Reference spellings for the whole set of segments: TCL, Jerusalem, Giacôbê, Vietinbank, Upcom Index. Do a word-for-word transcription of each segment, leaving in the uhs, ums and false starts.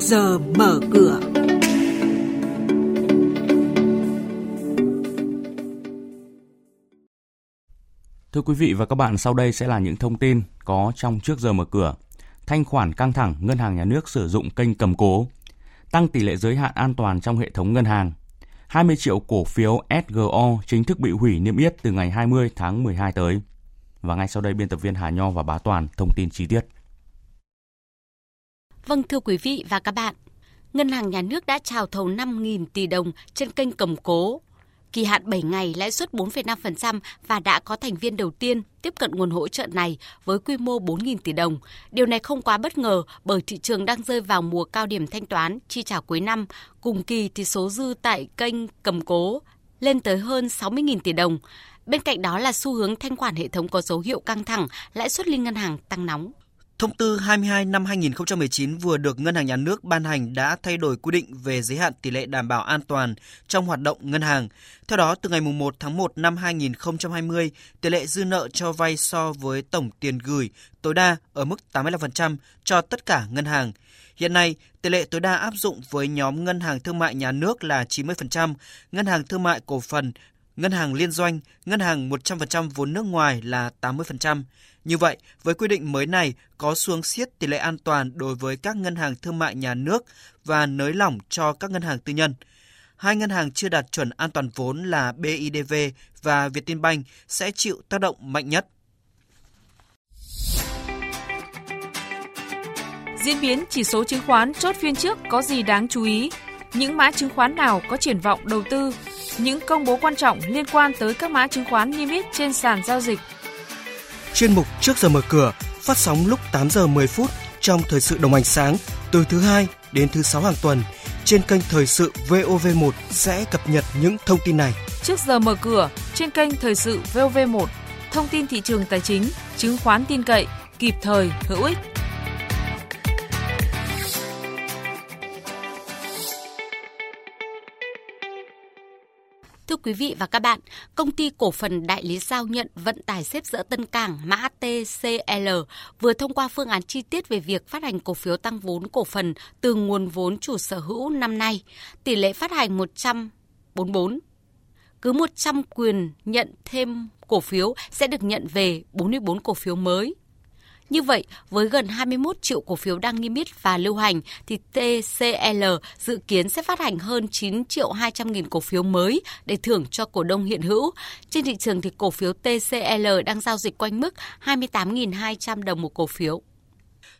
trước giờ mở cửa. Thưa quý vị và các bạn, sau đây sẽ là những thông tin có trong trước giờ mở cửa. Thanh khoản căng thẳng, ngân hàng nhà nước sử dụng kênh cầm cố. Tăng tỷ lệ giới hạn an toàn trong hệ thống ngân hàng. hai mươi triệu cổ phiếu ét giê o chính thức bị hủy niêm yết từ ngày hai mươi tháng mười hai tới. Và ngay sau đây, biên tập viên Hà Nho và Bá Toàn thông tin chi tiết. Vâng, thưa quý vị và các bạn, Ngân hàng Nhà nước đã chào thầu năm nghìn tỷ đồng trên kênh cầm cố. Kỳ hạn bảy ngày, lãi suất bốn phẩy năm phần trăm và đã có thành viên đầu tiên tiếp cận nguồn hỗ trợ này với quy mô bốn nghìn tỷ đồng. Điều này không quá bất ngờ bởi thị trường đang rơi vào mùa cao điểm thanh toán chi trả cuối năm. Cùng kỳ thì số dư tại kênh cầm cố lên tới hơn sáu mươi nghìn tỷ đồng. Bên cạnh đó là xu hướng thanh khoản hệ thống có dấu hiệu căng thẳng, lãi suất liên ngân hàng tăng nóng. Thông tư hai mươi hai năm hai không một chín vừa được Ngân hàng Nhà nước ban hành đã thay đổi quy định về giới hạn tỷ lệ đảm bảo an toàn trong hoạt động ngân hàng. Theo đó, từ ngày mùng một tháng một năm hai không hai không, tỷ lệ dư nợ cho vay so với tổng tiền gửi tối đa ở mức tám mươi lăm phần trăm cho tất cả ngân hàng. Hiện nay, tỷ lệ tối đa áp dụng với nhóm ngân hàng thương mại nhà nước là chín mươi phần trăm, ngân hàng thương mại cổ phần, ngân hàng liên doanh, ngân hàng một trăm phần trăm vốn nước ngoài là tám mươi phần trăm. Như vậy, với quy định mới này có xuống siết tỷ lệ an toàn đối với các ngân hàng thương mại nhà nước và nới lỏng cho các ngân hàng tư nhân. Hai ngân hàng chưa đạt chuẩn an toàn vốn là bê i đê vê và Vietinbank sẽ chịu tác động mạnh nhất. Diễn biến chỉ số chứng khoán chốt phiên trước có gì đáng chú ý? Những mã chứng khoán nào có triển vọng đầu tư? Những công bố quan trọng liên quan tới các mã chứng khoán niêm yết trên sàn giao dịch. Chuyên mục Trước giờ mở cửa phát sóng lúc tám giờ mười phút trong thời sự Đồng Hành Sáng từ thứ hai đến thứ sáu hàng tuần trên kênh thời sự vê o vê một sẽ cập nhật những thông tin này. Trước giờ mở cửa trên kênh thời sự vê o vê một, thông tin thị trường tài chính, chứng khoán tin cậy, kịp thời, hữu ích. Thưa quý vị và các bạn, công ty cổ phần đại lý giao nhận vận tải xếp dỡ Tân Cảng mã tê xê lờ vừa thông qua phương án chi tiết về việc phát hành cổ phiếu tăng vốn cổ phần từ nguồn vốn chủ sở hữu năm nay. Tỷ lệ phát hành một trăm bốn mươi bốn. Cứ một trăm quyền nhận thêm cổ phiếu sẽ được nhận về bốn mươi bốn cổ phiếu mới. Như vậy, với gần hai mươi mốt triệu cổ phiếu đang niêm yết và lưu hành, thì tê xê lờ dự kiến sẽ phát hành hơn chín triệu hai trăm nghìn cổ phiếu mới để thưởng cho cổ đông hiện hữu. Trên thị trường, thì cổ phiếu tê xê lờ đang giao dịch quanh mức hai mươi tám nghìn hai trăm đồng một cổ phiếu.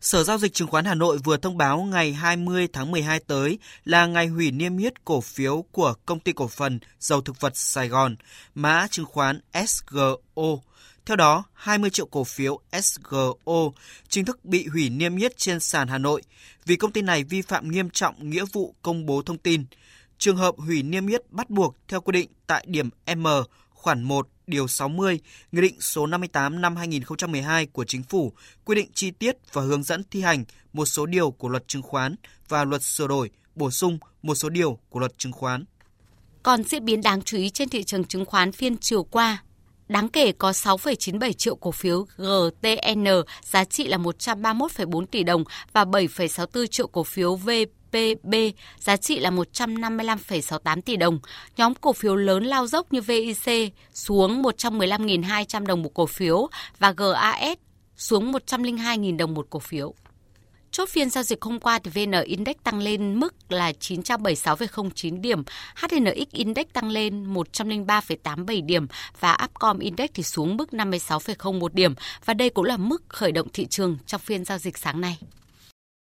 Sở Giao dịch Chứng khoán Hà Nội vừa thông báo ngày hai mươi tháng mười hai tới là ngày hủy niêm yết cổ phiếu của Công ty Cổ phần Dầu Thực vật Sài Gòn, mã chứng khoán ét giê o. Theo đó, hai mươi triệu cổ phiếu ét giê o chính thức bị hủy niêm yết trên sàn Hà Nội vì công ty này vi phạm nghiêm trọng nghĩa vụ công bố thông tin. Trường hợp hủy niêm yết bắt buộc theo quy định tại điểm M khoản một điều sáu mươi Nghị định số năm mươi tám năm hai không một hai của Chính phủ quy định chi tiết và hướng dẫn thi hành một số điều của Luật Chứng khoán và Luật sửa đổi, bổ sung một số điều của Luật Chứng khoán. Còn diễn biến đáng chú ý trên thị trường chứng khoán phiên chiều qua, đáng kể có sáu phẩy chín mươi bảy triệu cổ phiếu giê tê en giá trị là một trăm ba mươi mốt phẩy bốn tỷ đồng và bảy phẩy sáu mươi tư triệu cổ phiếu vê pê bê giá trị là một trăm năm mươi lăm phẩy sáu mươi tám tỷ đồng. Nhóm cổ phiếu lớn lao dốc như vê i xê xuống một trăm mười lăm nghìn hai trăm đồng một cổ phiếu và giê a ét xuống một trăm lẻ hai nghìn đồng một cổ phiếu. Chốt phiên giao dịch hôm qua thì vê en Index tăng lên mức là chín trăm bảy mươi sáu phẩy không chín điểm, hát en ích Index tăng lên một trăm lẻ ba phẩy tám mươi bảy điểm và Upcom Index thì xuống mức năm mươi sáu phẩy không một điểm. Và đây cũng là mức khởi động thị trường trong phiên giao dịch sáng nay.